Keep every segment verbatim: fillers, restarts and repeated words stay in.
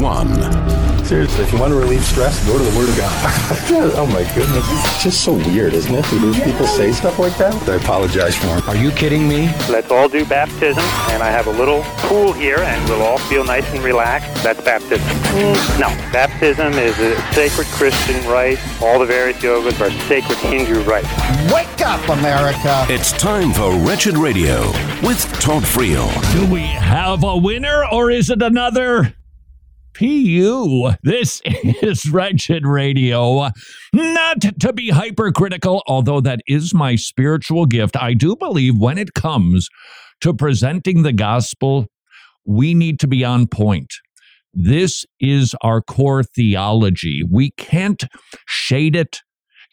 one. Seriously, if you want to relieve stress, go to the Word of God. Oh my goodness. It's just so weird, isn't it? Do people say stuff like that? I apologize for them. Are you kidding me? Let's all do baptism, and I have a little pool here, and we'll all feel nice and relaxed. That's baptism. Mm. No, baptism is a sacred Christian rite. All the various yogas are sacred Hindu rites. Wake up, America! It's time for Wretched Radio with Todd Friel. Do we have a winner, or is it another P U? This is Wretched Radio. Not to be hypercritical, although that is my spiritual gift, I do believe when it comes to presenting the gospel, we need to be on point. This is our core theology. We can't shade it,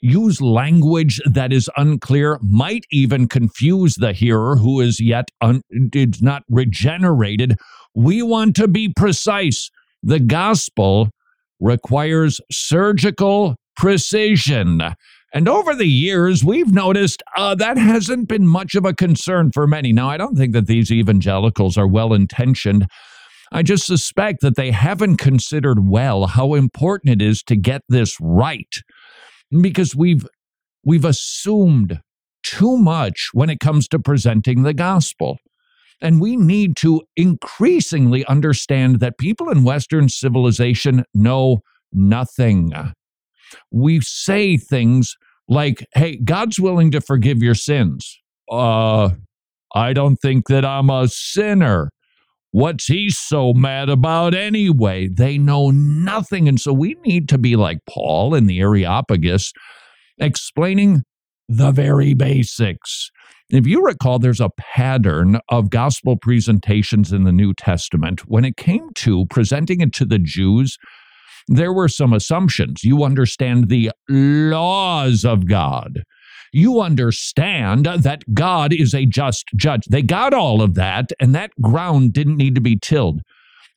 use language that is unclear, might even confuse the hearer who is yet un- is not regenerated. We want to be precise. The gospel requires surgical precision. And over the years, we've noticed uh, that hasn't been much of a concern for many. Now, I don't think that these evangelicals are well-intentioned. I just suspect that they haven't considered well how important it is to get this right, because we've we've assumed too much when it comes to presenting the gospel. And we need to increasingly understand that people in Western civilization know nothing. We say things like, hey, God's willing to forgive your sins. Uh, I don't think that I'm a sinner. What's he so mad about anyway? They know nothing. And so we need to be like Paul in the Areopagus, explaining the very basics. If you recall, there's a pattern of gospel presentations in the New Testament. When it came to presenting it to the Jews, there were some assumptions. You understand the laws of God. You understand that God is a just judge. They got all of that, and that ground didn't need to be tilled.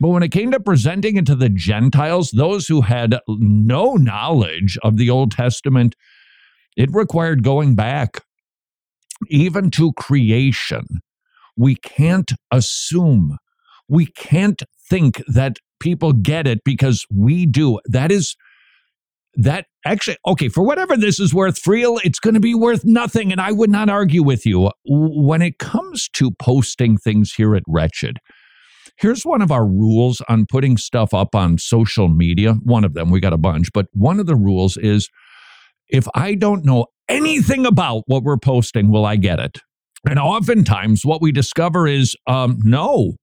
But when it came to presenting it to the Gentiles, those who had no knowledge of the Old Testament, it required going back even to creation. We can't assume. We can't think that people get it because we do. That is, that actually, okay, for whatever this is worth, Friel, it's going to be worth nothing, and I would not argue with you. When it comes to posting things here at Wretched, here's one of our rules on putting stuff up on social media. One of them, we got a bunch, but one of the rules is, if I don't know anything about what we're posting, will I get it? And oftentimes what we discover is, um, no,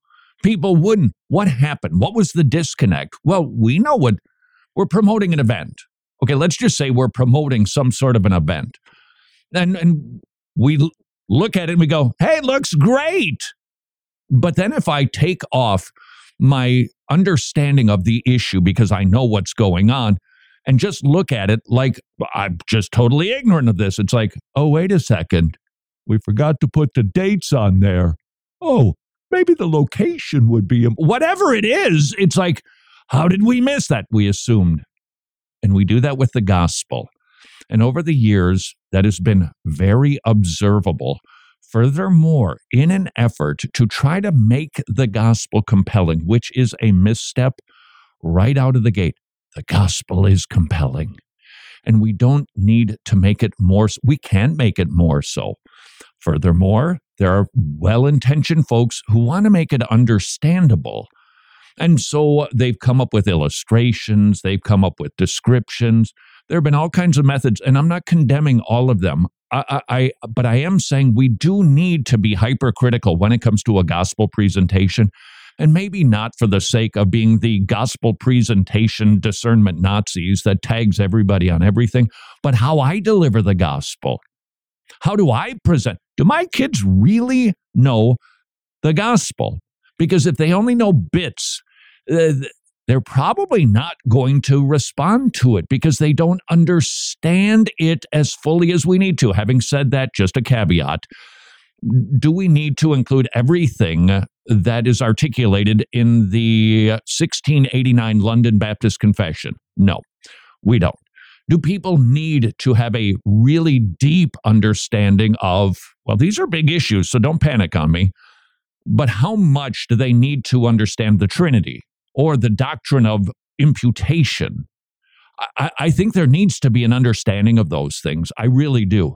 people wouldn't. What happened? What was the disconnect? Well, we know what we're promoting an event. Okay, let's just say we're promoting some sort of an event. And, and we look at it and we go, hey, it looks great. But then if I take off my understanding of the issue because I know what's going on, and just look at it like I'm just totally ignorant of this. It's like, oh, wait a second. We forgot to put the dates on there. Oh, maybe the location would be, whatever it is. It's like, how did we miss that? We assumed. And we do that with the gospel. And over the years, that has been very observable. Furthermore, in an effort to try to make the gospel compelling, which is a misstep right out of the gate, the gospel is compelling, and we don't need to make it more. We can make it more so. Furthermore, there are well-intentioned folks who want to make it understandable, and so they've come up with illustrations, they've come up with descriptions. There have been all kinds of methods, and I'm not condemning all of them, I, I, I, but I am saying we do need to be hypercritical when it comes to a gospel presentation. And maybe not for the sake of being the gospel presentation discernment Nazis that tags everybody on everything, but how I deliver the gospel. How do I present? Do my kids really know the gospel? Because if they only know bits, they're probably not going to respond to it because they don't understand it as fully as we need to. Having said that, just a caveat. Do we need to include everything that is articulated in the sixteen eighty-nine London Baptist Confession? No, we don't. Do people need to have a really deep understanding of, well, these are big issues, so don't panic on me? But how much do they need to understand the Trinity or the doctrine of imputation? I, I think there needs to be an understanding of those things. I really do.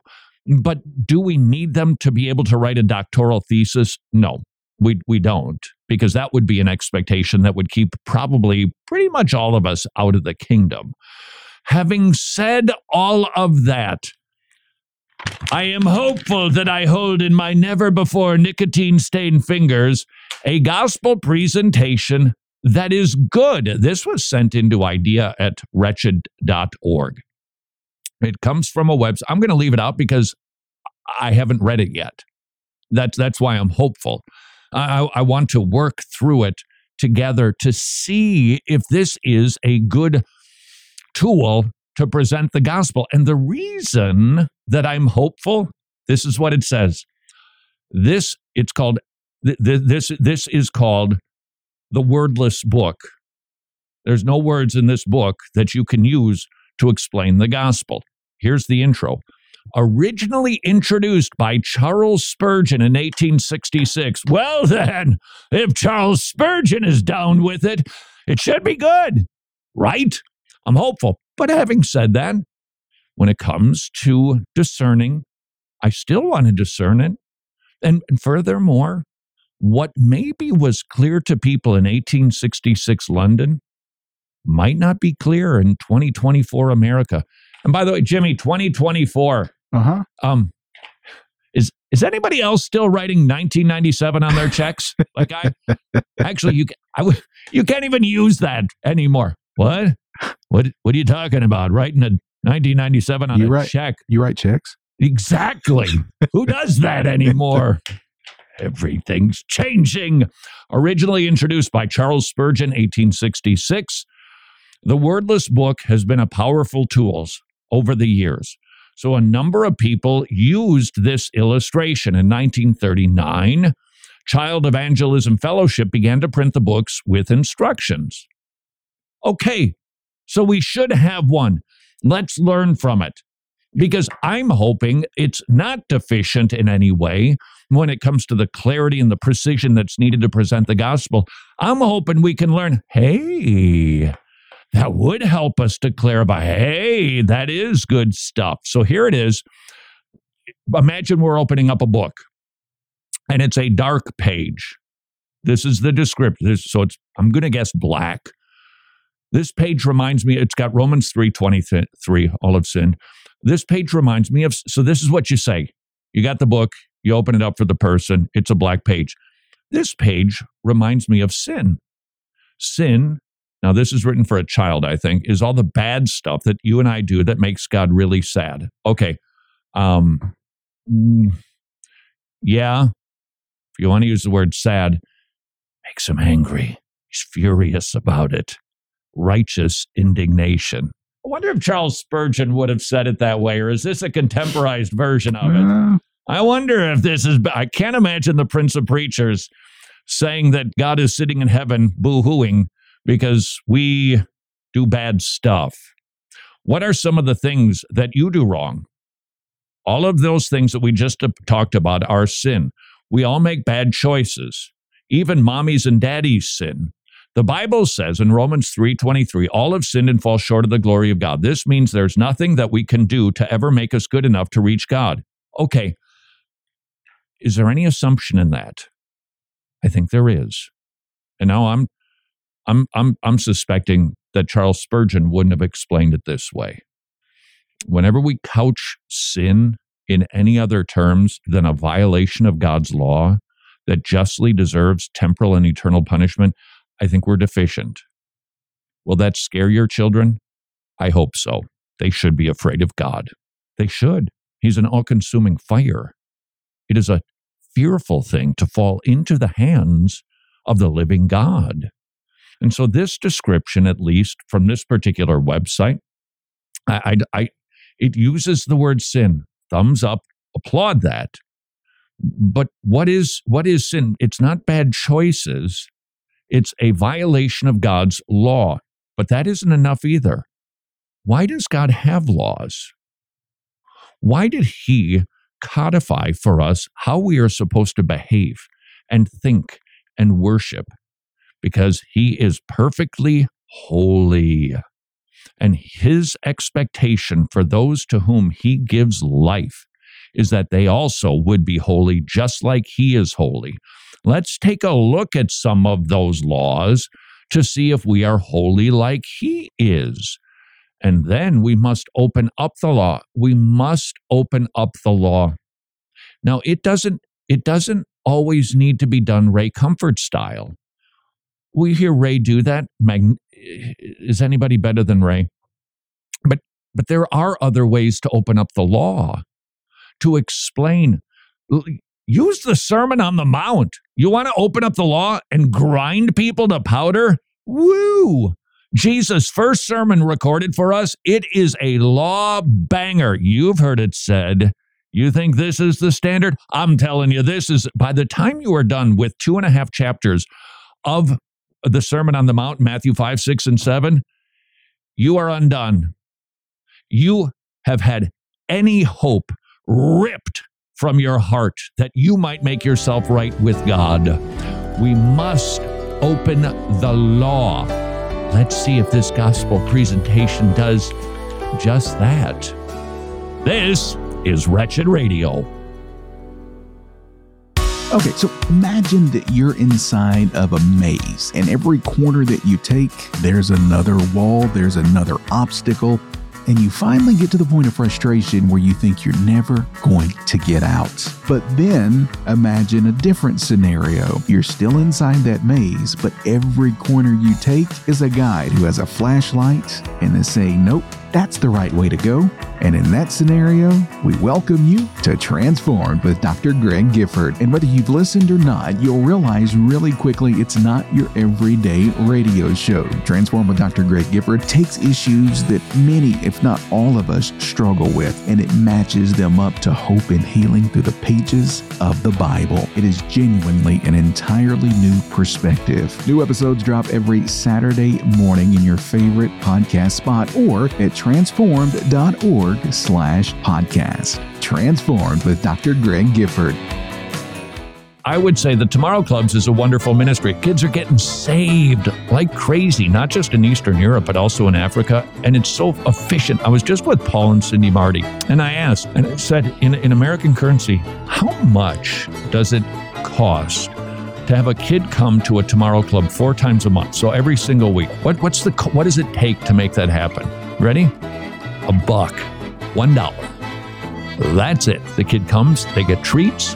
But do we need them to be able to write a doctoral thesis? No, we we don't, because that would be an expectation that would keep probably pretty much all of us out of the kingdom. Having said all of that, I am hopeful that I hold in my never-before-nicotine-stained fingers a gospel presentation that is good. This was sent into idea at wretched dot org. It comes from a website. I'm going to leave it out because I haven't read it yet. That's that's why I'm hopeful. I, I want to work through it together to see if this is a good tool to present the gospel. And the reason that I'm hopeful, this is what it says. This it's called th- th- this this is called the wordless book. There's no words in this book that you can use to explain the gospel. Here's the intro. Originally introduced by Charles Spurgeon in eighteen sixty-six. Well then, if Charles Spurgeon is down with it, it should be good, right? I'm hopeful. But having said that, when it comes to discerning, I still want to discern it. And, and furthermore, what maybe was clear to people in eighteen sixty-six London might not be clear in twenty twenty-four America. And by the way, Jimmy, twenty twenty-four, uh-huh. um, is is anybody else still writing nineteen ninety-seven on their checks? Like I, actually, you I would you can't even use that anymore. What? What what are you talking about? Writing a nineteen ninety-seven on you a write, check? You write checks? Exactly. Who does that anymore? Everything's changing. Originally introduced by Charles Spurgeon, eighteen sixty-six, the wordless book has been a powerful tool over the years. So a number of people used this illustration. In nineteen thirty-nine, Child Evangelism Fellowship began to print the books with instructions. Okay, so we should have one. Let's learn from it, because I'm hoping it's not deficient in any way when it comes to the clarity and the precision that's needed to present the gospel. I'm hoping we can learn, hey, that would help us to clarify, hey, that is good stuff. So here it is. Imagine we're opening up a book, and it's a dark page. This is the description. So it's, I'm going to guess, black. This page reminds me, it's got Romans three twenty-three, all of sin. This page reminds me of, so this is what you say. You got the book, you open it up for the person, it's a black page. This page reminds me of sin. Sin, now this is written for a child, I think, is all the bad stuff that you and I do that makes God really sad. Okay, um, yeah, if you want to use the word sad, makes him angry. He's furious about it. Righteous indignation. I wonder if Charles Spurgeon would have said it that way, or is this a contemporized version of it? Uh, I wonder if this is, I can't imagine the Prince of Preachers saying that God is sitting in heaven boo-hooing because we do bad stuff. What are some of the things that you do wrong? All of those things that we just talked about are sin. We all make bad choices. Even mommies and daddies sin. The Bible says in Romans three twenty-three, all have sinned and fall short of the glory of God. This means there's nothing that we can do to ever make us good enough to reach God. Okay, is there any assumption in that? I think there is. And now I'm I'm I'm I'm suspecting that Charles Spurgeon wouldn't have explained it this way. Whenever we couch sin in any other terms than a violation of God's law that justly deserves temporal and eternal punishment, I think we're deficient. Will that scare your children? I hope so. They should be afraid of God. They should. He's an all-consuming fire. It is a fearful thing to fall into the hands of the living God. And so this description, at least from this particular website, I, I, I, it uses the word sin. Thumbs up. Applaud that. But what is what is sin? It's not bad choices. It's a violation of God's law, but that isn't enough either. Why does God have laws? Why did he codify for us how we are supposed to behave and think and worship, because he is perfectly holy. And his expectation for those to whom he gives life is that they also would be holy, just like he is holy. Let's take a look at some of those laws to see if we are holy like he is. And then we must open up the law. We must open up the law. Now, it doesn't, it doesn't always need to be done Ray Comfort style. We hear Ray do that. Mag- is anybody better than Ray? But but there are other ways to open up the law, to explain. Use the Sermon on the Mount. You want to open up the law and grind people to powder? Woo! Jesus' first sermon recorded for us, it is a law banger. You've heard it said. You think this is the standard? I'm telling you, this is, by the time you are done with two and a half chapters of the Sermon on the Mount, Matthew five, six, and seven, you are undone. You have had any hope ripped from your heart that you might make yourself right with God. We must open the law. Let's see if this gospel presentation does just that. This is Wretched Radio. Okay, so imagine that you're inside of a maze, and every corner that you take, there's another wall, there's another obstacle, and you finally get to the point of frustration where you think you're never going to get out. But then imagine a different scenario. You're still inside that maze, but every corner you take is a guide who has a flashlight and is saying, nope, that's the right way to go. And in that scenario, we welcome you to Transform with Doctor Greg Gifford. And whether you've listened or not, you'll realize really quickly it's not your everyday radio show. Transform with Doctor Greg Gifford takes issues that many, if not all of us, struggle with, and it matches them up to hope and healing through the pages of the Bible. It is genuinely an entirely new perspective. New episodes drop every Saturday morning in your favorite podcast spot or at transformed.org slash podcast. Transformed with Doctor Greg Gifford. I would say the Tomorrow Clubs is a wonderful ministry. Kids are getting saved like crazy, not just in Eastern Europe, but also in Africa. And it's so efficient. I was just with Paul and Cindy Marty, and I asked, and I said, in, in American currency, how much does it cost to have a kid come to a Tomorrow Club four times a month? So every single week, what what's the what does it take to make that happen? Ready? A buck, one dollar. That's it. The kid comes, they get treats,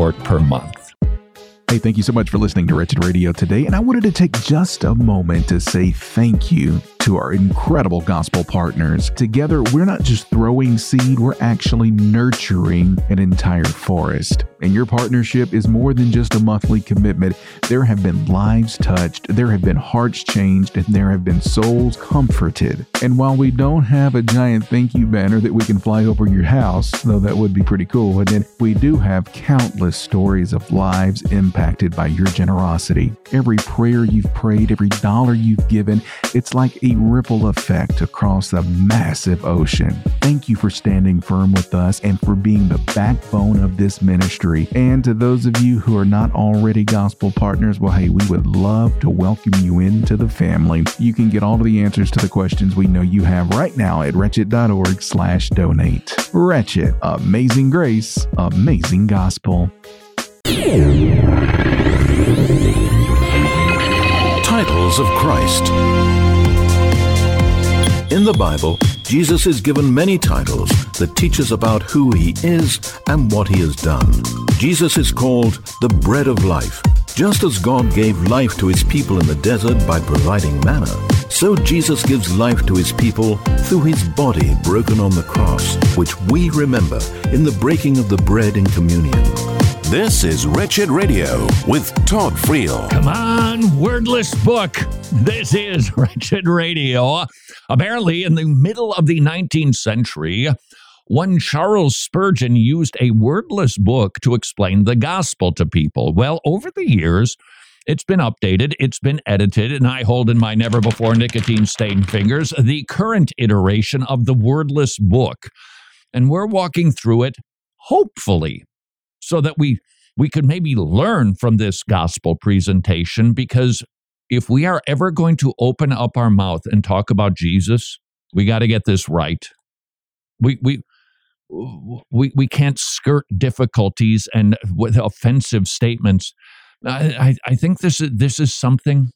per month? Hey, thank you so much for listening to Wretched Radio today, and I wanted to take just a moment to say thank you to our incredible gospel partners. Together, we're not just throwing seed, we're actually nurturing an entire forest. And your partnership is more than just a monthly commitment. There have been lives touched, there have been hearts changed, and there have been souls comforted. And while we don't have a giant thank you banner that we can fly over your house, though that would be pretty cool, and then we do have countless stories of lives impacted by your generosity. Every prayer you've prayed, every dollar you've given, it's like a ripple effect across a massive ocean. Thank you for standing firm with us and for being the backbone of this ministry. And to those of you who are not already gospel partners, well, hey, we would love to welcome you into the family. You can get all of the answers to the questions we know you have right now at wretched.org slash donate. Wretched, amazing grace, amazing gospel. Titles of Christ. In the Bible, Jesus is given many titles that teach us about who he is and what he has done. Jesus is called the bread of life. Just as God gave life to his people in the desert by providing manna, so Jesus gives life to his people through his body broken on the cross, which we remember in the breaking of the bread in communion. This is Wretched Radio with Todd Friel. Come on, wordless book. This is Wretched Radio. Apparently, in the middle of the nineteenth century, one Charles Spurgeon used a wordless book to explain the gospel to people. Well, over the years, it's been updated, it's been edited, and I hold in my never-before-nicotine-stained fingers the current iteration of the wordless book. And we're walking through it, hopefully, so that we, we could maybe learn from this gospel presentation, because if we are ever going to open up our mouth and talk about Jesus, we got to get this right. We we we we can't skirt difficulties and with offensive statements. I, I think this is this is something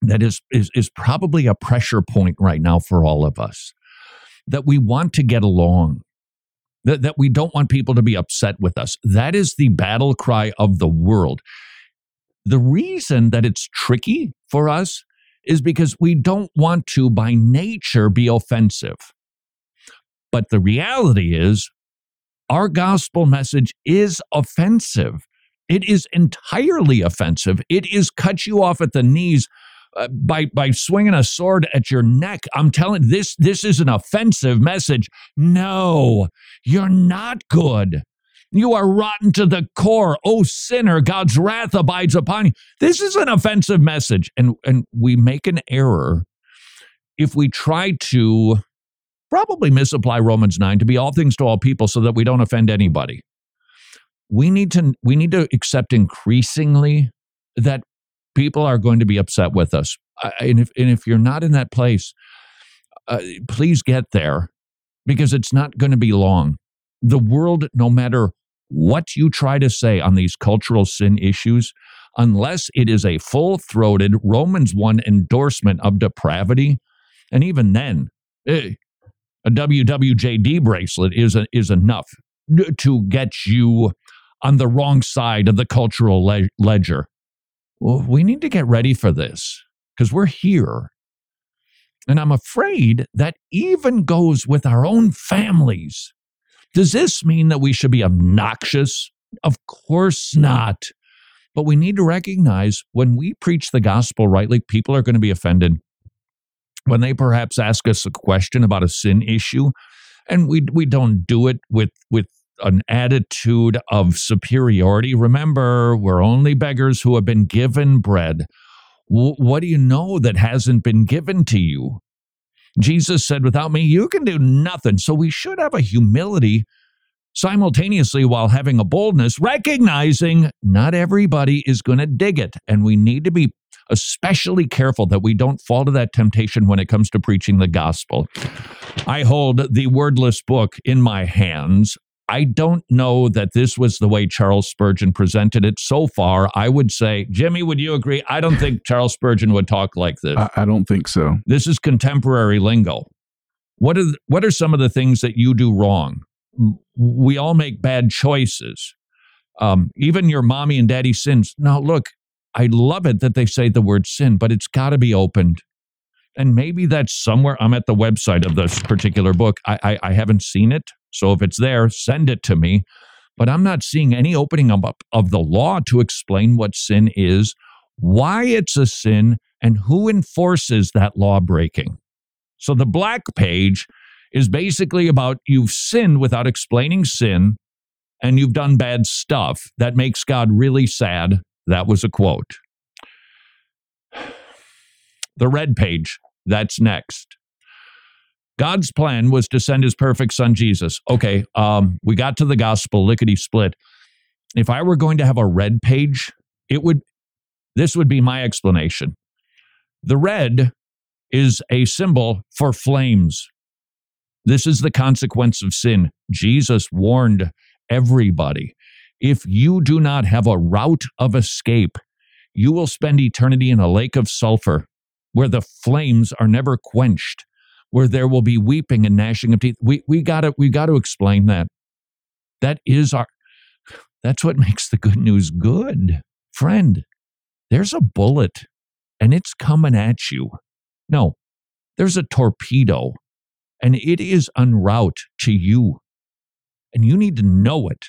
that is, is is probably a pressure point right now for all of us, that we want to get along, that, that we don't want people to be upset with us. That is the battle cry of the world. The reason that it's tricky for us is because we don't want to, by nature, be offensive. But the reality is, our gospel message is offensive. It is entirely offensive. It is cut you off at the knees uh, by by swinging a sword at your neck. I'm telling this this is an offensive message. No, you're not good. You are rotten to the core. Oh, sinner, God's wrath abides upon you. This is an offensive message, and and we make an error if we try to probably misapply Romans nine to be all things to all people, so that we don't offend anybody. We need to we need to accept increasingly that people are going to be upset with us. Uh, and, if, and if you're not in that place, uh, please get there, because it's not going to be long. The world, no matter what you try to say on these cultural sin issues, unless it is a full-throated Romans one endorsement of depravity, and even then, eh, a W W J D bracelet is a, is enough to get you on the wrong side of the cultural le- ledger. Well, we need to get ready for this, because we're here. And I'm afraid that even goes with our own families. Does this mean that we should be obnoxious? Of course not. But we need to recognize when we preach the gospel rightly, people are going to be offended. When they perhaps ask us a question about a sin issue, and we we don't do it with with an attitude of superiority. Remember, we're only beggars who have been given bread. W- what do you know that hasn't been given to you? Jesus said, without me, you can do nothing. So we should have a humility simultaneously while having a boldness, recognizing not everybody is going to dig it. And we need to be especially careful that we don't fall to that temptation when it comes to preaching the gospel. I hold the wordless book in my hands. I don't know that this was the way Charles Spurgeon presented it so far. I would say, Jimmy, would you agree? I don't think Charles Spurgeon would talk like this. I, I don't think so. This is contemporary lingo. What are, what are some of the things that you do wrong? We all make bad choices. Um, even your mommy and daddy sins. Now, look, I love it that they say the word sin, but it's got to be opened. And maybe that's somewhere. I'm at the website of this particular book. I, I, I haven't seen it. So if it's there, send it to me. But I'm not seeing any opening up of the law to explain what sin is, why it's a sin, and who enforces that law breaking. So the black page is basically about you've sinned without explaining sin, and you've done bad stuff. That makes God really sad. That was a quote. The red page, that's next. God's plan was to send his perfect son, Jesus. Okay, um, we got to the gospel lickety-split. If I were going to have a red page, it would. This would be my explanation. The red is a symbol for flames. This is the consequence of sin. Jesus warned everybody. If you do not have a route of escape, you will spend eternity in a lake of sulfur, where the flames are never quenched, where there will be weeping and gnashing of teeth. We we gotta we gotta explain that. That is our. That's what makes the good news good, friend. There's a bullet, and it's coming at you. No, there's a torpedo, and it is en route to you, and you need to know it.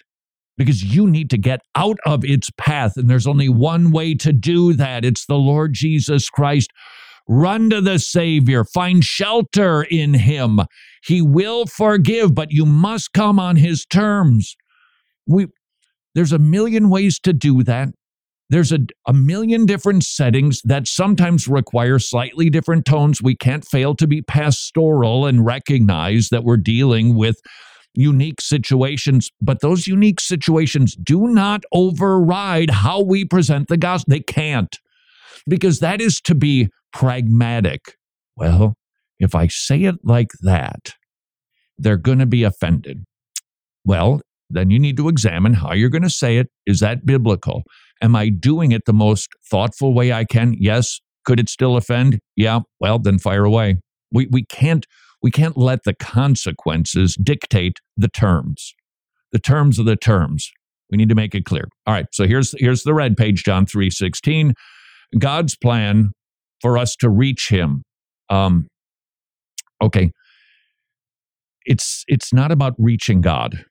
because you need to get out of its path. And there's only one way to do that. It's the Lord Jesus Christ. Run to the Savior. Find shelter in him. He will forgive, but you must come on his terms. We, there's a million ways to do that. There's a, a million different settings that sometimes require slightly different tones. We can't fail to be pastoral and recognize that we're dealing with unique situations, but those unique situations do not override how we present the gospel. They can't, because that is to be pragmatic. Well, if I say it like that, they're going to be offended. Well, then you need to examine how you're going to say it. Is that biblical? Am I doing it the most thoughtful way I can? Yes. Could it still offend? Yeah. Well, then fire away. We we can't we can't let the consequences dictate the terms. The terms of the terms. We need to make it clear. All right. So here's here's the red page, John three sixteen. God's plan for us to reach him. Um, okay. It's it's not about reaching God.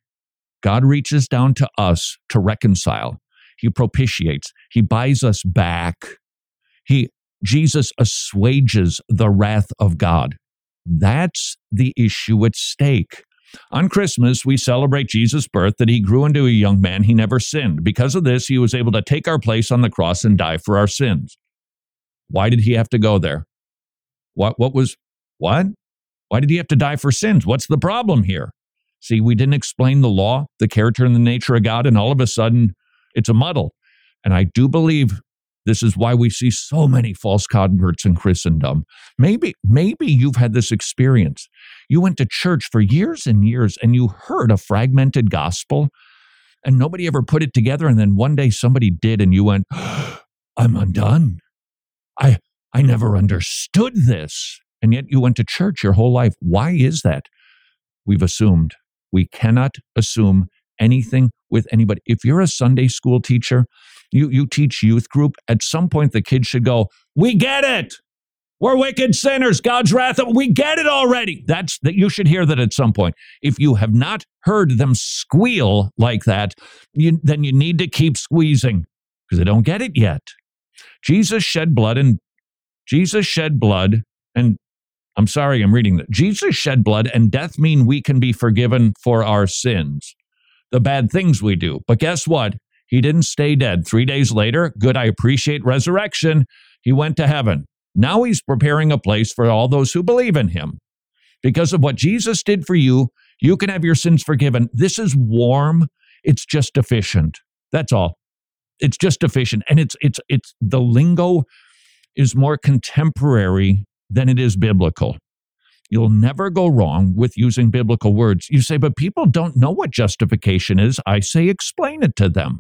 God reaches down to us to reconcile. He propitiates. He buys us back. He Jesus assuages the wrath of God. That's the issue at stake. On Christmas, we celebrate Jesus' birth, that he grew into a young man. He never sinned. Because of this, he was able to take our place on the cross and die for our sins. Why did he have to go there? What, what was, what? Why did he have to die for sins? What's the problem here? See, we didn't explain the law, the character and the nature of God, and all of a sudden, it's a muddle. And I do believe this is why we see so many false converts in Christendom. Maybe, maybe you've had this experience. You went to church for years and years, and you heard a fragmented gospel, and nobody ever put it together, and then one day somebody did, and you went, oh, I'm undone. I, I never understood this. And yet you went to church your whole life. Why is that? We've assumed. We cannot assume anything with anybody. If you're a Sunday school teacher, you, you teach youth group, at some point the kids should go, we get it. We're wicked sinners. God's wrath. We get it already. That's that. You should hear that at some point. If you have not heard them squeal like that, you, then you need to keep squeezing because they don't get it yet. Jesus shed blood and Jesus shed blood and I'm sorry, I'm reading that. Jesus shed blood and death mean we can be forgiven for our sins, the bad things we do. But guess what? He didn't stay dead. Three days later, good, I appreciate resurrection. He went to heaven. Now he's preparing a place for all those who believe in him. Because of what Jesus did for you, you can have your sins forgiven. This is warm. It's just efficient. That's all. It's just efficient. And it's it's it's the lingo is more contemporary than it is biblical. You'll never go wrong with using biblical words. You say, but people don't know what justification is. I say, explain it to them.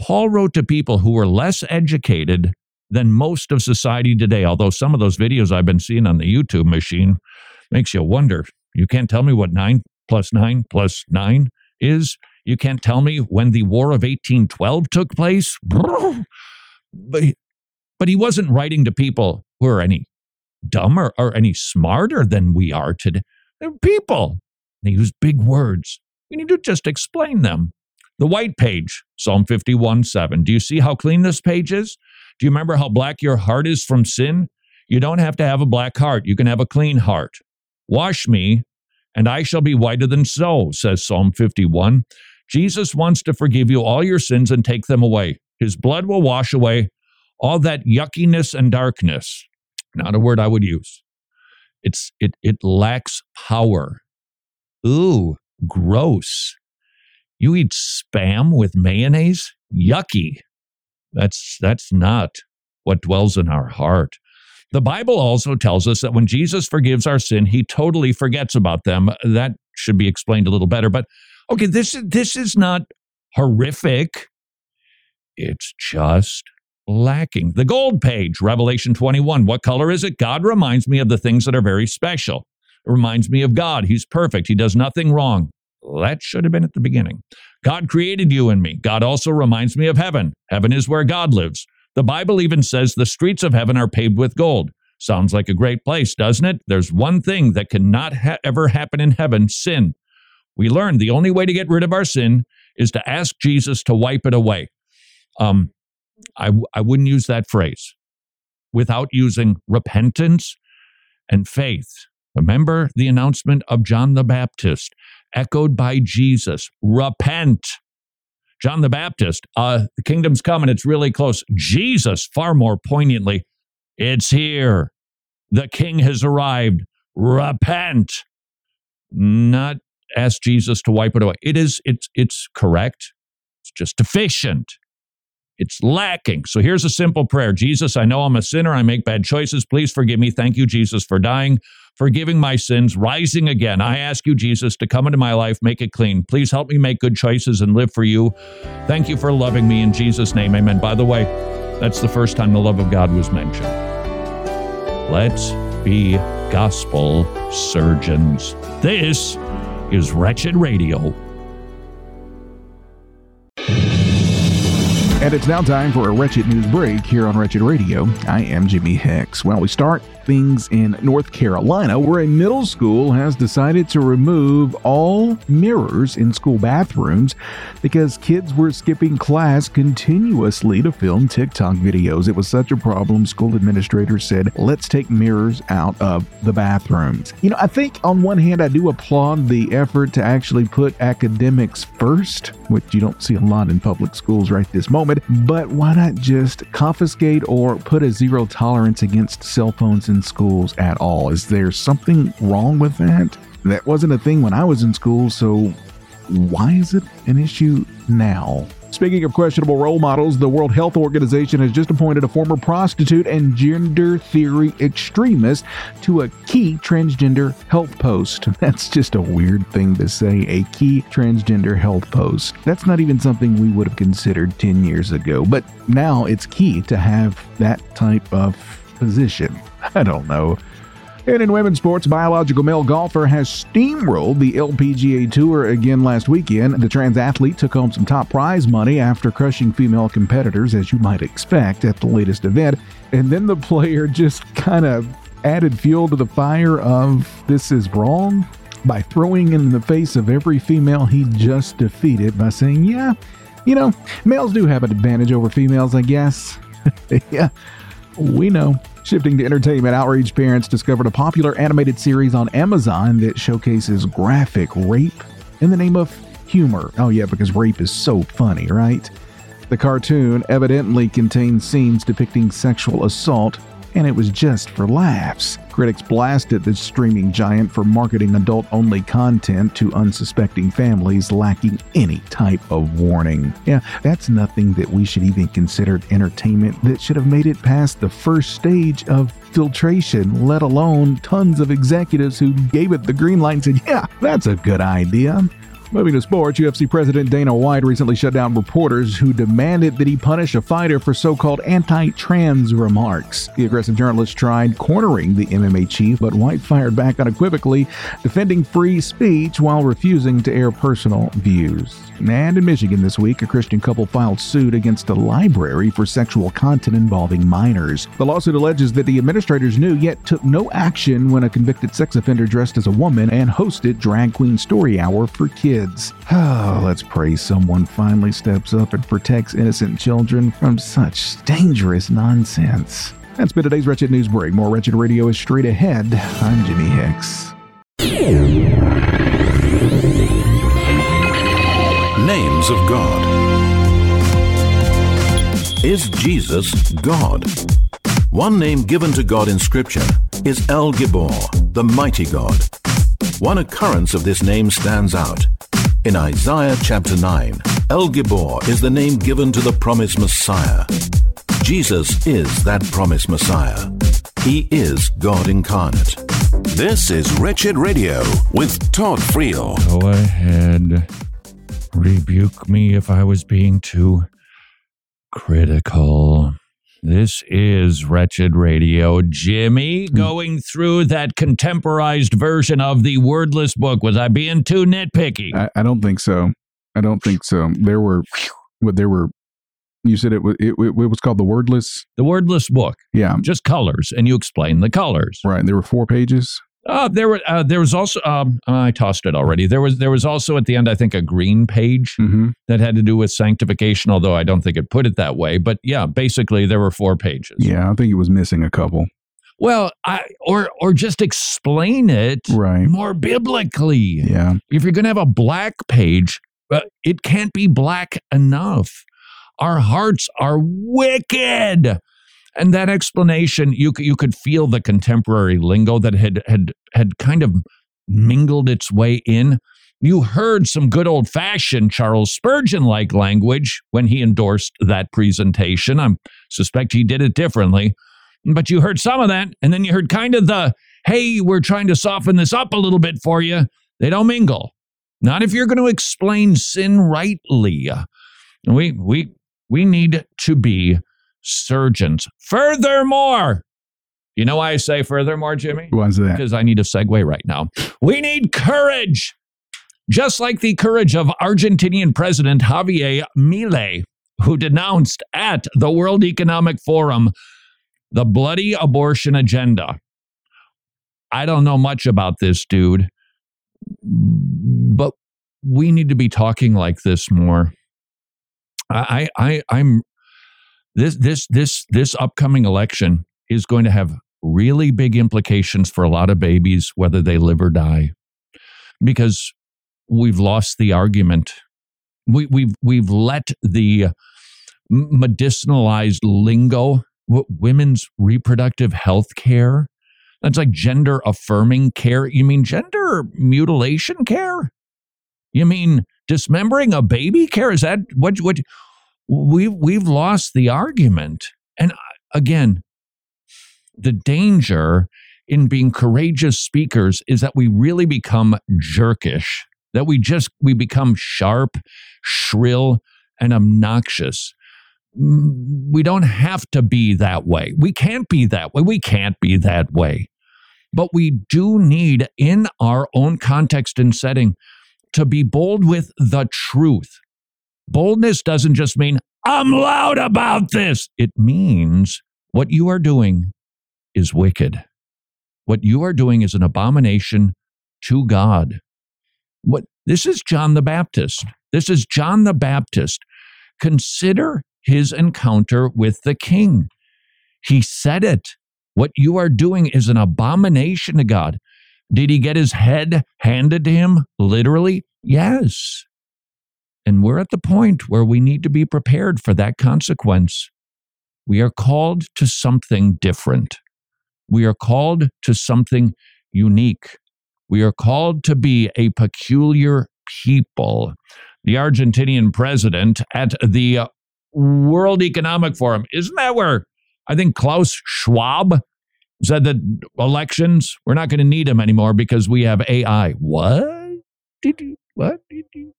Paul wrote to people who were less educated than most of society today, although some of those videos I've been seeing on the YouTube machine makes you wonder. You can't tell me what nine plus nine plus nine is. You can't tell me when the War of eighteen twelve took place. But he, but he wasn't writing to people who are any dumber or any smarter than we are today. They're people. They use big words. We need to just explain them. The white page, Psalm fifty-one seven. Do you see how clean this page is? Do you remember how black your heart is from sin? You don't have to have a black heart. You can have a clean heart. Wash me, and I shall be whiter than snow, says Psalm fifty-one. Jesus wants to forgive you all your sins and take them away. His blood will wash away all that yuckiness and darkness. Not a word I would use. It's it it lacks power. Ooh, gross. You eat Spam with mayonnaise? Yucky. That's that's not what dwells in our heart. The Bible also tells us that when Jesus forgives our sin, he totally forgets about them. That should be explained a little better. But okay, this is this is not horrific. It's just lacking. The gold page, Revelation twenty-one. What color is it? God reminds me of the things that are very special. It reminds me of God. He's perfect. He does nothing wrong. That should have been at the beginning. God created you and me. God also reminds me of heaven. Heaven is where God lives. The Bible even says the streets of heaven are paved with gold. Sounds like a great place, doesn't it? There's one thing that cannot ha- ever happen in heaven, sin. We learned the only way to get rid of our sin is to ask Jesus to wipe it away. Um, I, I wouldn't use that phrase without using repentance and faith. Remember the announcement of John the Baptist, echoed by Jesus, repent. John the Baptist, uh, the kingdom's come and it's really close. Jesus, far more poignantly, it's here. The king has arrived. Repent. Not ask Jesus to wipe it away. It is, it's, it's correct. It's just deficient. It's lacking. So here's a simple prayer. Jesus, I know I'm a sinner. I make bad choices. Please forgive me. Thank you, Jesus, for dying, forgiving my sins, rising again. I ask you, Jesus, to come into my life, make it clean. Please help me make good choices and live for you. Thank you for loving me in Jesus' name. Amen. By the way, that's the first time the love of God was mentioned. Let's be gospel surgeons. This is Wretched Radio. And it's now time for a Wretched News Break here on Wretched Radio. I am Jimmy Hicks. Well, we start things in North Carolina, where a middle school has decided to remove all mirrors in school bathrooms because kids were skipping class continuously to film TikTok videos. It was such a problem, school administrators said, let's take mirrors out of the bathrooms. You know, I think on one hand, I do applaud the effort to actually put academics first, which you don't see a lot in public schools right this moment. But why not just confiscate or put a zero tolerance against cell phones in schools at all? Is there something wrong with that? That wasn't a thing when I was in school, so why is it an issue now? Speaking of questionable role models, the World Health Organization has just appointed a former prostitute and gender theory extremist to a key transgender health post. That's just a weird thing to say, a key transgender health post. That's not even something we would have considered ten years ago, but now it's key to have that type of position. I don't know. And in women's sports, biological male golfer has steamrolled the L P G A Tour again last weekend. The trans athlete took home some top prize money after crushing female competitors, as you might expect, at the latest event. And then the player just kind of added fuel to the fire of this is wrong by throwing in the face of every female he just defeated by saying, yeah, you know, males do have an advantage over females, I guess. Yeah, we know. Shifting to entertainment, outraged parents discovered a popular animated series on Amazon that showcases graphic rape in the name of humor. Oh yeah, because rape is so funny, right? The cartoon evidently contained scenes depicting sexual assault, and it was just for laughs. Critics blasted the streaming giant for marketing adult-only content to unsuspecting families lacking any type of warning. Yeah, that's nothing that we should even consider entertainment that should have made it past the first stage of filtration, let alone tons of executives who gave it the green light and said, yeah, that's a good idea. Moving to sports, U F C President Dana White recently shut down reporters who demanded that he punish a fighter for so-called anti-trans remarks. The aggressive journalist tried cornering the M M A chief, but White fired back unequivocally, defending free speech while refusing to air personal views. And in Michigan this week, a Christian couple filed suit against a library for sexual content involving minors. The lawsuit alleges that the administrators knew yet took no action when a convicted sex offender dressed as a woman and hosted Drag Queen Story Hour for kids. Oh, let's pray someone finally steps up and protects innocent children from such dangerous nonsense. That's been today's Wretched News Break. More Wretched Radio is straight ahead. I'm Jimmy Hicks. Names of God. Is Jesus God? One name given to God in Scripture is El Gibor, the mighty God. One occurrence of this name stands out. In Isaiah chapter nine, El Gibor is the name given to the promised Messiah. Jesus is that promised Messiah. He is God incarnate. This is Wretched Radio with Todd Friel. Go ahead. Rebuke me if I was being too critical. This is Wretched Radio. Jimmy, going through that contemporized version of the wordless book. Was I being too nitpicky? I, I don't think so. I don't think so. There were, what there were, you said it was, it, it was called the wordless? The wordless book. Yeah. Just colors. And you explained the colors. Right. There were four pages. Uh, there were uh, there was also um, I tossed it already. There was there was also at the end, I think, a green page mm-hmm. that had to do with sanctification, although I don't think it put it that way. But yeah, basically there were four pages. Yeah, I think it was missing a couple. Well, I, or or just explain it right. more biblically. Yeah, if you're going to have a black page, it can't be black enough. Our hearts are wicked. And that explanation, you you could feel the contemporary lingo that had had had kind of mingled its way in. You heard some good old-fashioned Charles Spurgeon-like language when he endorsed that presentation. I suspect he did it differently. But you heard some of that, and then you heard kind of the, hey, we're trying to soften this up a little bit for you. They don't mingle. Not if you're going to explain sin rightly. We we we need to be surgeons. Furthermore, you know why I say furthermore, Jimmy? Why's that? Because I need a segue right now. We need courage, just like the courage of Argentinian President Javier Milei, who denounced at the World Economic Forum the bloody abortion agenda. I don't know much about this dude, but we need to be talking like this more. I, I, I'm. This this this this upcoming election is going to have really big implications for a lot of babies, whether they live or die, because we've lost the argument. We we've we've let the medicinalized lingo, women's reproductive health care, that's like gender affirming care. You mean gender mutilation care? You mean dismembering a baby care? Is that what what? We've, we've lost the argument. And again, the danger in being courageous speakers is that we really become jerkish, that we just, we become sharp, shrill, and obnoxious. We don't have to be that way. We can't be that way. We can't be that way. But we do need, in our own context and setting, to be bold with the truth. Boldness doesn't just mean, I'm loud about this. It means what you are doing is wicked. What you are doing is an abomination to God. What this is John the Baptist. This is John the Baptist. Consider his encounter with the king. He said it. What you are doing is an abomination to God. Did he get his head handed to him? Literally, yes. And we're at the point where we need to be prepared for that consequence. We are called to something different. We are called to something unique. We are called to be a peculiar people. The Argentinian president at the World Economic Forum, isn't that where I think Klaus Schwab said that elections, we're not going to need them anymore because we have A I? What did you, what did you?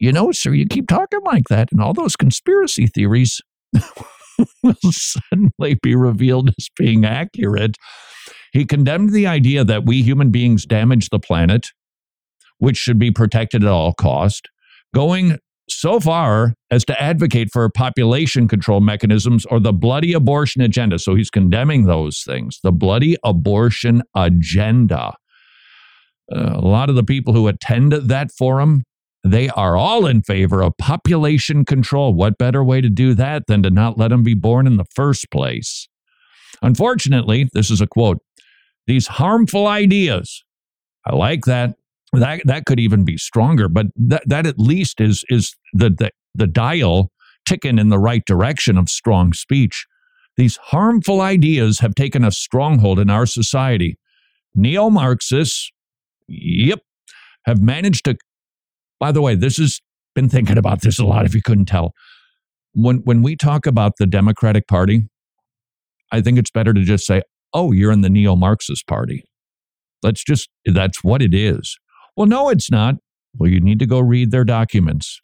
You know, sir, you keep talking like that, and all those conspiracy theories will suddenly be revealed as being accurate. He condemned the idea that we human beings damage the planet, which should be protected at all cost, going so far as to advocate for population control mechanisms or the bloody abortion agenda. So he's condemning those things, the bloody abortion agenda. Uh, a lot of the people who attend that forum, they are all in favor of population control. What better way to do that than to not let them be born in the first place? Unfortunately, this is a quote, these harmful ideas, I like that. That that could even be stronger, but that, that at least is is the, the, the dial ticking in the right direction of strong speech. These harmful ideas have taken a stronghold in our society. Neo-Marxists, yep, have managed to. By the way, this has been thinking about this a lot if you couldn't tell. When when we talk about the Democratic Party, I think it's better to just say, oh, you're in the neo-Marxist party. Let's just, that's what it is. Well, no, it's not. Well, you need to go read their documents.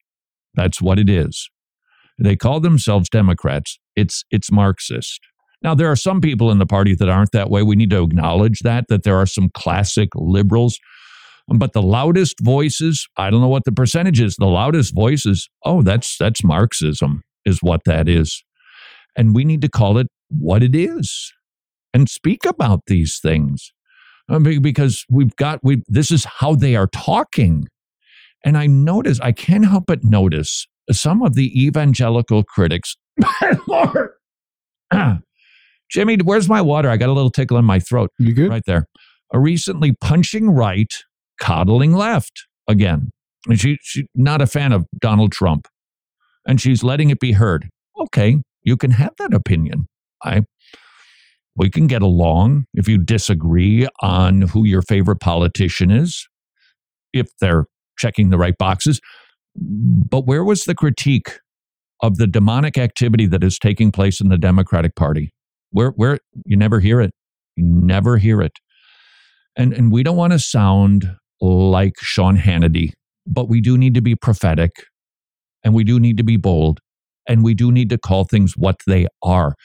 That's what it is. They call themselves Democrats. It's it's Marxist. Now, there are some people in the party that aren't that way. We need to acknowledge that, that there are some classic liberals. But the loudest voices, I don't know what the percentage is, the loudest voices, oh, that's that's Marxism is what that is. And we need to call it what it is and speak about these things. because we've got, we this is how they are talking. And I notice, I can't help but notice some of the evangelical critics. Lord, Jimmy, where's my water? I got a little tickle in my throat. You good? Right there. Are recently punching right, coddling left again. And she, she's not a fan of Donald Trump. And she's letting it be heard. Okay, you can have that opinion. I, we can get along if you disagree on who your favorite politician is, if they're checking the right boxes. But where was the critique of the demonic activity that is taking place in the Democratic Party? Where, where you never hear it. You never hear it. And and we don't want to sound like Sean Hannity, but we do need to be prophetic, and we do need to be bold, and we do need to call things what they are.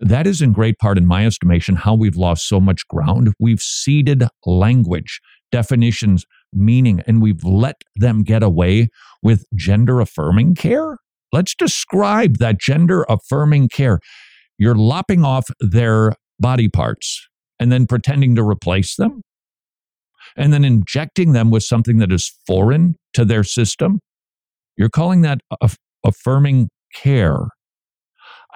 That is in great part, in my estimation, how we've lost so much ground. We've ceded language, definitions, meaning, and we've let them get away with gender-affirming care. Let's describe that gender-affirming care. You're lopping off their body parts and then pretending to replace them, and then injecting them with something that is foreign to their system. You're calling that aff- affirming care.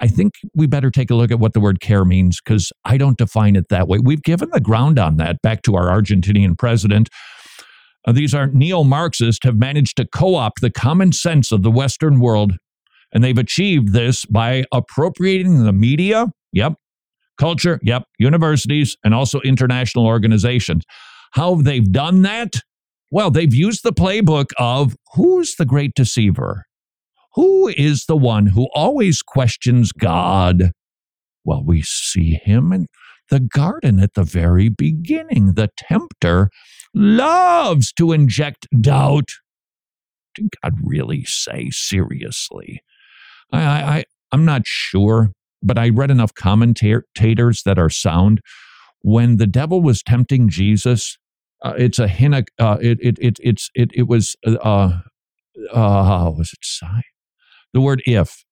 I think we better take a look at what the word care means, because I don't define it that way. We've given the ground on that. Back to our Argentinian president. Uh, these aren't neo-Marxists have managed to co-opt the common sense of the Western world, and they've achieved this by appropriating the media, yep, culture, yep, universities, and also international organizations. How they've done that? Well, they've used the playbook of who's the great deceiver? Who is the one who always questions God? Well, we see him in the garden at the very beginning. The tempter loves to inject doubt. Did God really say, seriously? I, I, I'm not sure, but I read enough commentators that are sound. When the devil was tempting Jesus, uh, it's a hina. Uh, it it it it's it it was. Uh, uh, was it sigh? The word if,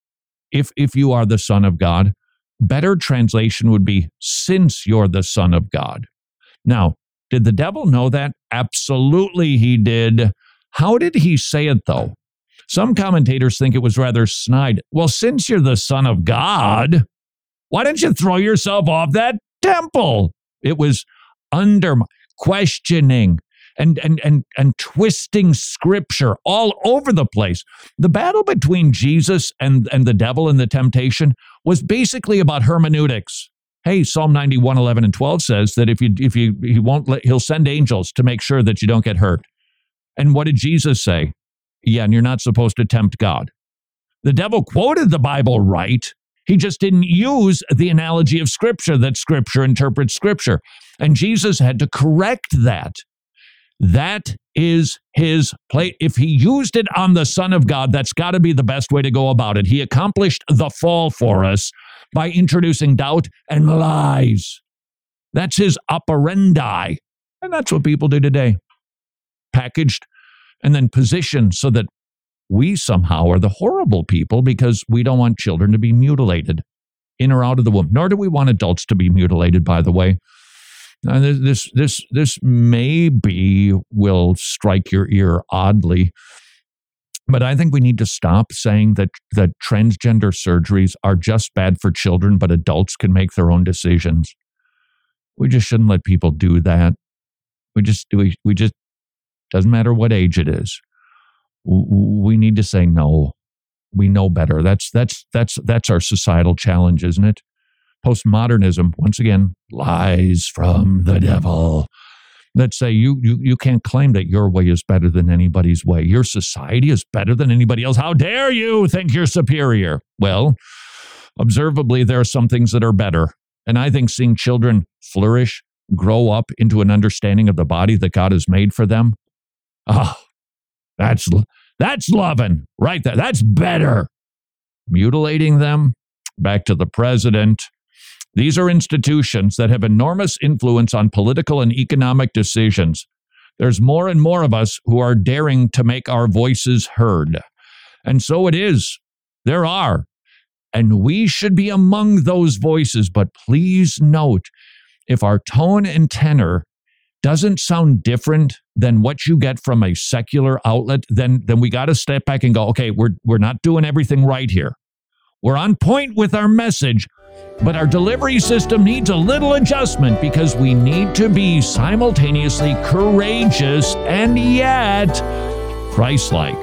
if if you are the Son of God. Better translation would be since you're the Son of God. Now, did the devil know that? Absolutely, he did. How did he say it though? Some commentators think it was rather snide. Well, since you're the Son of God, why don't you throw yourself off that temple? It was under questioning and, and, and, and twisting scripture all over the place. The battle between Jesus and, and the devil and the temptation was basically about hermeneutics. Hey, Psalm ninety-one, eleven, and twelve says that if you, if you, he won't let, he'll send angels to make sure that you don't get hurt. And what did Jesus say? Yeah, and you're not supposed to tempt God. The devil quoted the Bible right. He just didn't use the analogy of Scripture, that Scripture interprets Scripture. And Jesus had to correct that. That is his play. If he used it on the Son of God, that's got to be the best way to go about it. He accomplished the fall for us by introducing doubt and lies. That's his operandi. And that's what people do today. Packaged and then positioned so that we somehow are the horrible people, because we don't want children to be mutilated in or out of the womb. Nor do we want adults to be mutilated, by the way. Now, this, this, this maybe will strike your ear oddly, but I think we need to stop saying that, that transgender surgeries are just bad for children, but adults can make their own decisions. We just shouldn't let people do that. We just, we, we just, doesn't matter what age it is. We need to say no. We know better. That's that's that's that's our societal challenge, isn't it? Postmodernism, once again, lies from the devil. Let's say you you you can't claim that your way is better than anybody's way. Your society is better than anybody else. How dare you think you're superior? Well, observably, there are some things that are better. And I think seeing children flourish, grow up into an understanding of the body that God has made for them. Oh, that's that's loving right there. That's better. Mutilating them. Back to the president. These are institutions that have enormous influence on political and economic decisions. There's more and more of us who are daring to make our voices heard. And so it is. There are. And we should be among those voices. But please note, if our tone and tenor doesn't sound different than what you get from a secular outlet, then then we got to step back and go, okay, we're we're not doing everything right here. We're on point with our message, but our delivery system needs a little adjustment because we need to be simultaneously courageous and yet Christ-like.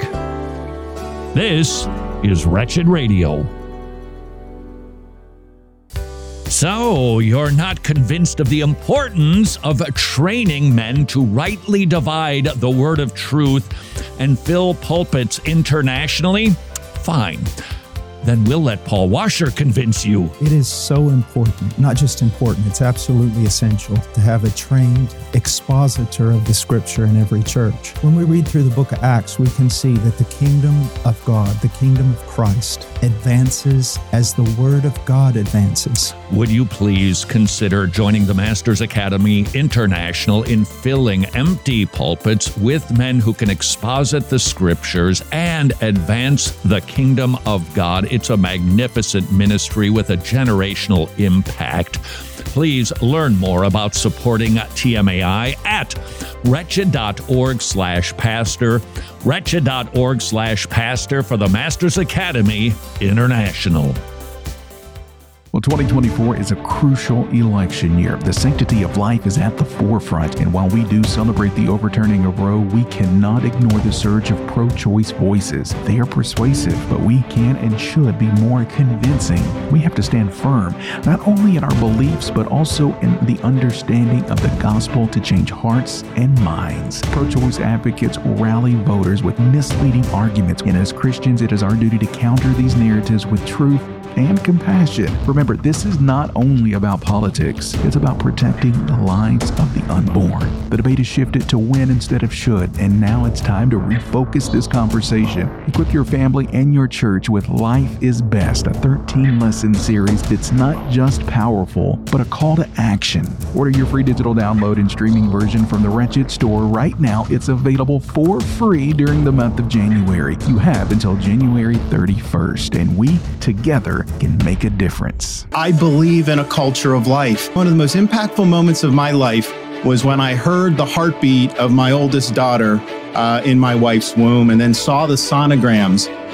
This is Wretched Radio. So, you're not convinced of the importance of training men to rightly divide the word of truth and fill pulpits internationally? Fine. Then we'll let Paul Washer convince you. It is so important, not just important, it's absolutely essential to have a trained expositor of the scripture in every church. When we read through the book of Acts, we can see that the kingdom of God, the kingdom of Christ, advances as the word of God advances. Would you please consider joining the Masters Academy International in filling empty pulpits with men who can exposit the scriptures and advance the kingdom of God? It's a magnificent ministry with a generational impact. Please learn more about supporting T M A I at wretched.org slash pastor, wretched.org slash pastor for the Masters Academy International. Well, twenty twenty-four is a crucial election year. The sanctity of life is at the forefront, and while we do celebrate the overturning of Roe, we cannot ignore the surge of pro-choice voices. They are persuasive, but we can and should be more convincing. We have to stand firm, not only in our beliefs, but also in the understanding of the gospel to change hearts and minds. Pro-choice advocates rally voters with misleading arguments, and as Christians, it is our duty to counter these narratives with truth and compassion. Remember, this is not only about politics, it's about protecting the lives of the unborn. The debate has shifted to when instead of should, and now it's time to refocus this conversation. Equip your family and your church with Life is Best, a thirteen lesson series that's not just powerful, but a call to action. Order your free digital download and streaming version from the Wretched store right now. It's available for free during the month of January. You have until January thirty-first, and we together can make a difference. I believe in a culture of life. One of the most impactful moments of my life was when I heard the heartbeat of my oldest daughter uh, in my wife's womb, and then saw the sonograms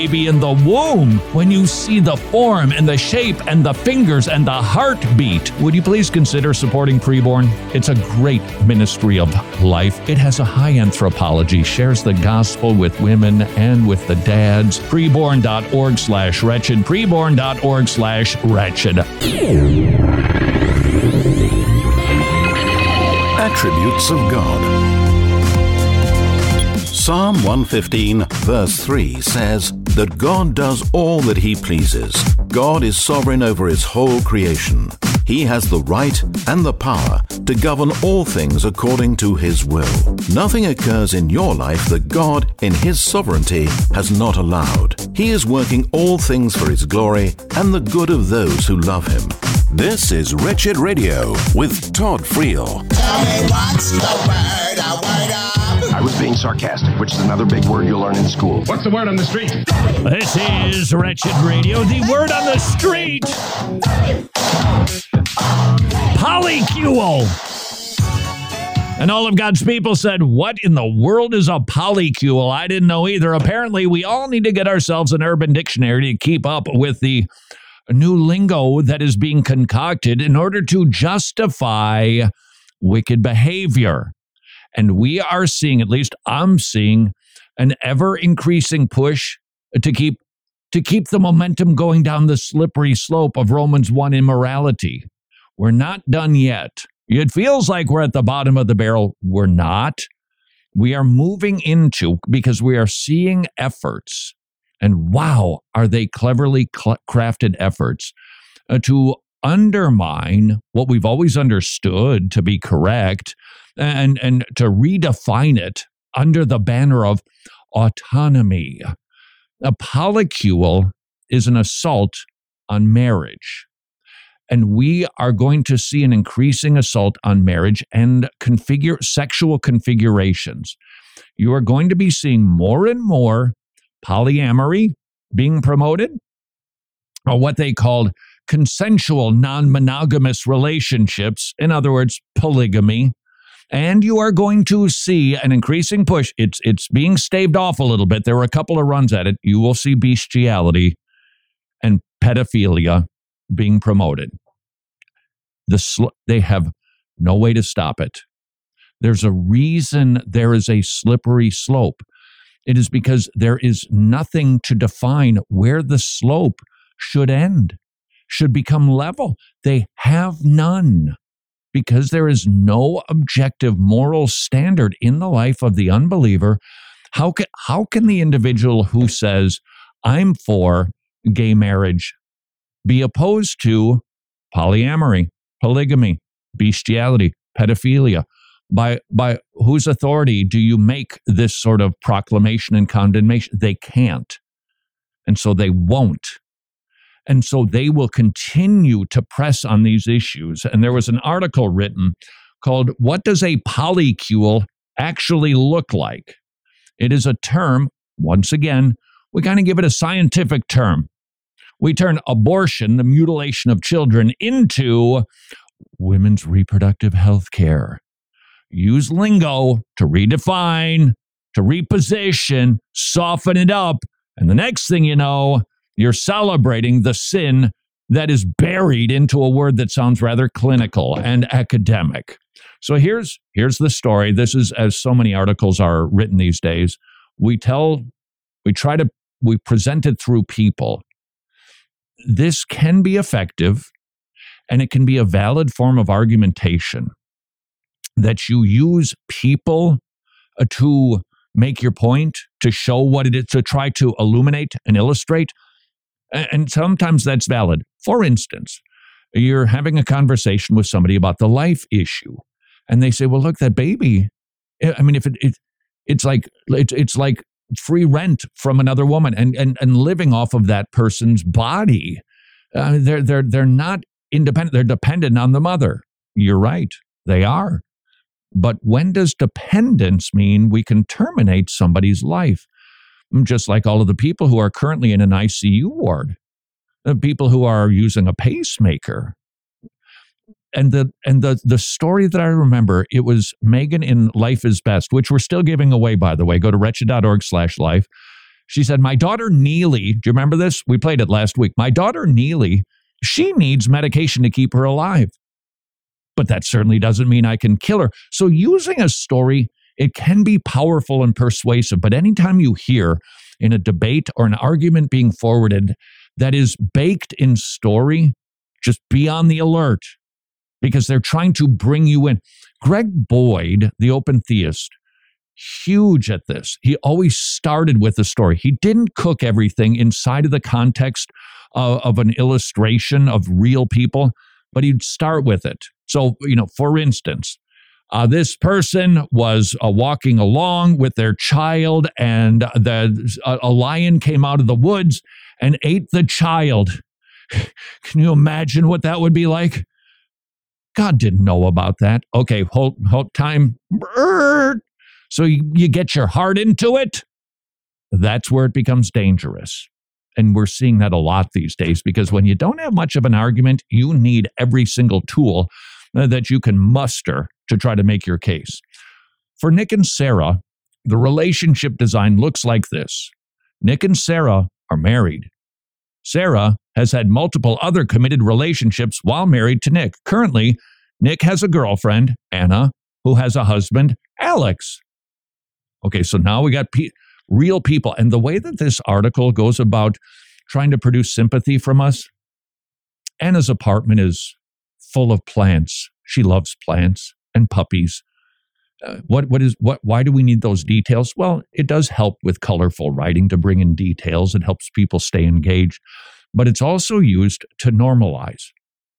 Baby in the womb. When you see the form and the shape and the fingers and the heartbeat, would you please consider supporting preborn? It's a great ministry of life. It has a high anthropology, shares the gospel with women and with the dads. Preborn.org slash wretched. Preborn.org slash wretched. Attributes of God. Psalm one fifteen verse three says that God does all that he pleases. God is sovereign over his whole creation. He has the right and the power to govern all things according to his will. Nothing occurs in your life that God, in his sovereignty, has not allowed. He is working all things for his glory and the good of those who love him. This is Wretched Radio with Todd Friel. Tell me what's the word, a word of... I was being sarcastic, which is another big word you'll learn in school. What's the word on the street? This is Wretched Radio, the word on the street. Polycule. And all of God's people said, what in the world is a polycule? I didn't know either. Apparently, we all need to get ourselves an urban dictionary to keep up with the new lingo that is being concocted in order to justify wicked behavior. And we are seeing, at least I'm seeing, an ever-increasing push to keep to keep the momentum going down the slippery slope of Romans one immorality. We're not done yet. It feels like we're at the bottom of the barrel. We're not. We are moving into, because we are seeing efforts, and wow, are they cleverly cl- crafted efforts uh, to undermine what we've always understood to be correct, and, and to redefine it under the banner of autonomy. A polycule is an assault on marriage. And we are going to see an increasing assault on marriage and configure sexual configurations. You are going to be seeing more and more polyamory being promoted, or what they called consensual non-monogamous relationships, in other words, polygamy. And you are going to see an increasing push. It's it's being staved off a little bit. There were a couple of runs at it. You will see bestiality and pedophilia being promoted. The sl- they have no way to stop it. There's a reason there is a slippery slope. It is because there is nothing to define where the slope should end, should become level. They have none, because there is no objective moral standard in the life of the unbeliever. How can, how can the individual who says, I'm for gay marriage, be opposed to polyamory, polygamy, bestiality, pedophilia? By by whose authority do you make this sort of proclamation and condemnation? They can't. And so they won't. And so they will continue to press on these issues. And there was an article written called, "What Does a Polycule Actually Look Like?" It is a term, once again, we kind of give it a scientific term. We turn abortion, the mutilation of children, into women's reproductive health care. Use lingo to redefine, to reposition, soften it up. And the next thing you know, you're celebrating the sin that is buried into a word that sounds rather clinical and academic. So here's here's the story. This is as so many articles are written these days. We tell, we try to, we present it through people. This can be effective, and it can be a valid form of argumentation, that you use people to make your point, to show what it is, to try to illuminate and illustrate. And sometimes that's valid. For instance, you're having a conversation with somebody about the life issue, and they say, well, look, that baby, I mean, if it, it it's like, it, it's like free rent from another woman and, and, and living off of that person's body. Uh, they're, they're, they're not independent. They're dependent on the mother. You're right. They are. But when does dependence mean we can terminate somebody's life? Just like all of the people who are currently in an I C U ward, the people who are using a pacemaker. And the and the the story that I remember, it was Megan in Life is Best, which we're still giving away, by the way. Go to wretched.org slash life. She said, my daughter Neely, do you remember this? We played it last week. My daughter Neely, she needs medication to keep her alive. But that certainly doesn't mean I can kill her. So using a story, it can be powerful and persuasive, but anytime you hear in a debate or an argument being forwarded that is baked in story, just be on the alert, because they're trying to bring you in. Greg Boyd, the open theist, huge at this. He always started with the story. He didn't cook everything inside of the context of, of an illustration of real people, but he'd start with it. So, you know, for instance, uh, this person was uh, walking along with their child, and the a, a lion came out of the woods and ate the child. Can you imagine what that would be like? God didn't know about that. Okay, hold, hold time. So you, you get your heart into it. That's where it becomes dangerous. And we're seeing that a lot these days, because when you don't have much of an argument, you need every single tool that you can muster to try to make your case. For Nick and Sarah, the relationship design looks like this. Nick and Sarah are married. Sarah has had multiple other committed relationships while married to Nick. Currently, Nick has a girlfriend, Anna, who has a husband, Alex. Okay, so now we got pe- real people. And the way that this article goes about trying to produce sympathy from us, Anna's apartment is full of plants. She loves plants and puppies. Uh, what what is what? Why do we need those details? Well, it does help with colorful writing to bring in details. It helps people stay engaged, but it's also used to normalize.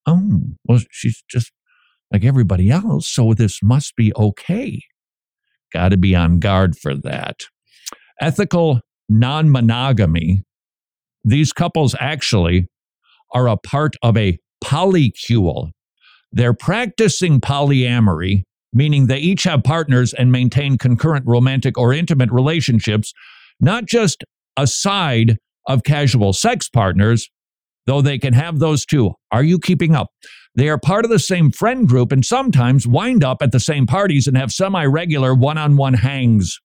Oh, well, she's just like everybody else, so this must be okay. Got to be on guard for that. Ethical non-monogamy. These couples actually are a part of a polycule. They're practicing polyamory, meaning they each have partners and maintain concurrent romantic or intimate relationships, not just aside of casual sex partners, though they can have those too. Are you keeping up? They are part of the same friend group and sometimes wind up at the same parties and have semi-regular one-on-one hangs.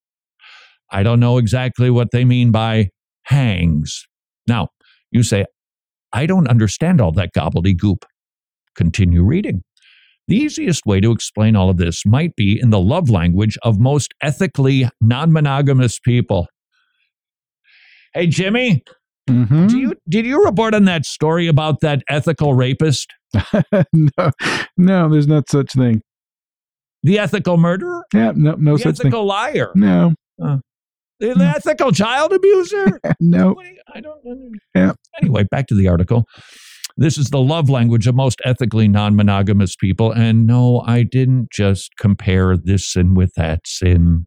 I don't know exactly what they mean by hangs. Now, you say, I don't understand all that gobbledygook. Continue reading. The easiest way to explain all of this might be in the love language of most ethically non-monogamous people. Hey, Jimmy, mm-hmm. do you, did you report on that story about that ethical rapist? no, no, there's not such thing. The ethical murderer? Yeah, no, no such thing. The ethical liar? No. Uh, the no. ethical child abuser? No. Nobody, I don't know. Yeah. Anyway, back to the article. This is the love language of most ethically non-monogamous people. And no, I didn't just compare this sin with that sin.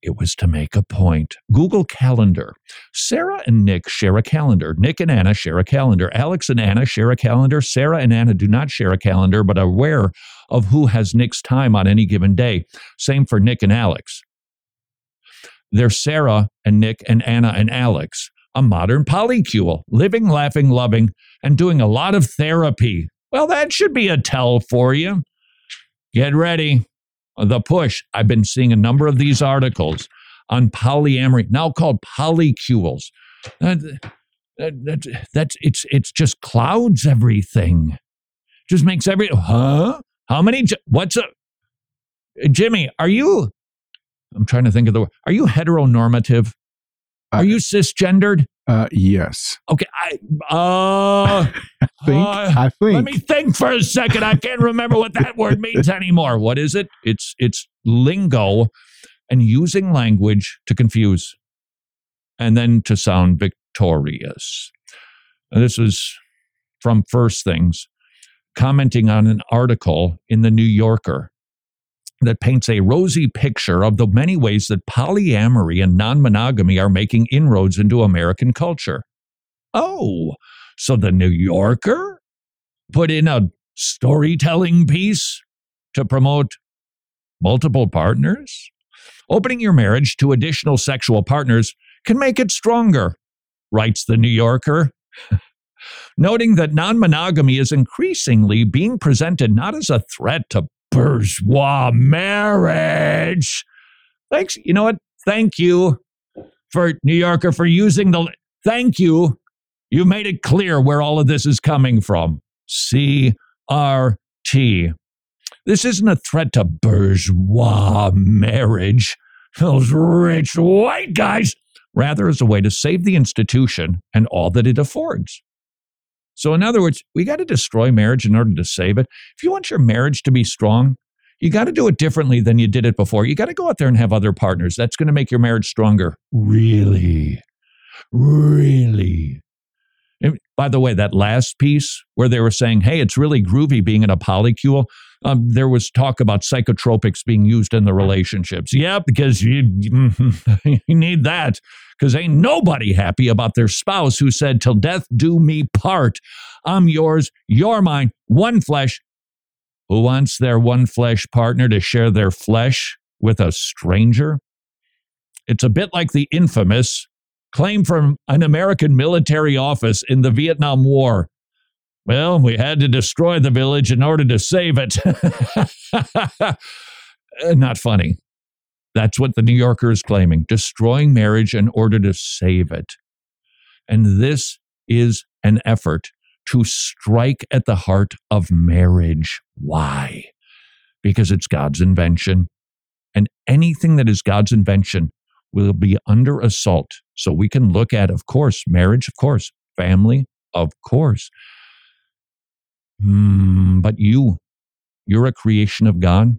It was to make a point. Google Calendar. Sarah and Nick share a calendar. Nick and Anna share a calendar. Alex and Anna share a calendar. Sarah and Anna do not share a calendar, but are aware of who has Nick's time on any given day. Same for Nick and Alex. They're Sarah and Nick and Anna and Alex. A modern polycule, living, laughing, loving, and doing a lot of therapy. Well, that should be a tell for you. Get ready. The push. I've been seeing a number of these articles on polyamory, now called polycules. Uh, that, that, that's it's it's just clouds everything. Just makes every huh? How many? What's a Jimmy? Are you? I'm trying to think of the word. Are you heteronormative? Are you cisgendered? Uh, yes. Okay. I uh, think. Uh, I think. Let me think for a second. I can't remember what that word means anymore. What is it? It's it's lingo, and using language to confuse, and then to sound victorious. And this is from First Things, commenting on an article in the New Yorker that paints a rosy picture of the many ways that polyamory and non-monogamy are making inroads into American culture. Oh, so the New Yorker put in a storytelling piece to promote multiple partners? Opening your marriage to additional sexual partners can make it stronger, writes the New Yorker. Noting that non-monogamy is increasingly being presented not as a threat to bourgeois marriage. Thanks. You know what? Thank you for New Yorker for using the. Thank you. You made it clear where all of this is coming from. C R T. This isn't a threat to bourgeois marriage. Those rich white guys. Rather, as a way to save the institution and all that it affords. So in other words, we got to destroy marriage in order to save it. If you want your marriage to be strong, you got to do it differently than you did it before. You got to go out there and have other partners. That's going to make your marriage stronger. Really? Really? And by the way, that last piece where they were saying, hey, it's really groovy being in a polycule, um, there was talk about psychotropics being used in the relationships. Yeah, because you, you need that. Because ain't nobody happy about their spouse who said, till death do me part. I'm yours, you're mine, one flesh. Who wants their one flesh partner to share their flesh with a stranger? It's a bit like the infamous claim from an American military office in the Vietnam War. Well, we had to destroy the village in order to save it. Not funny. That's what the New Yorker is claiming, destroying marriage in order to save it. And this is an effort to strike at the heart of marriage. Why? Because it's God's invention. And anything that is God's invention will be under assault. So we can look at, of course, marriage, of course, family, of course. Mm, but you, you're a creation of God.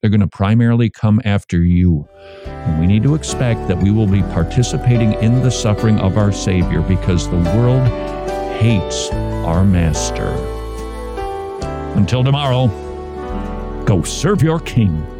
They're going to primarily come after you. And we need to expect that we will be participating in the suffering of our Savior because the world hates our Master. Until tomorrow. Go serve your King.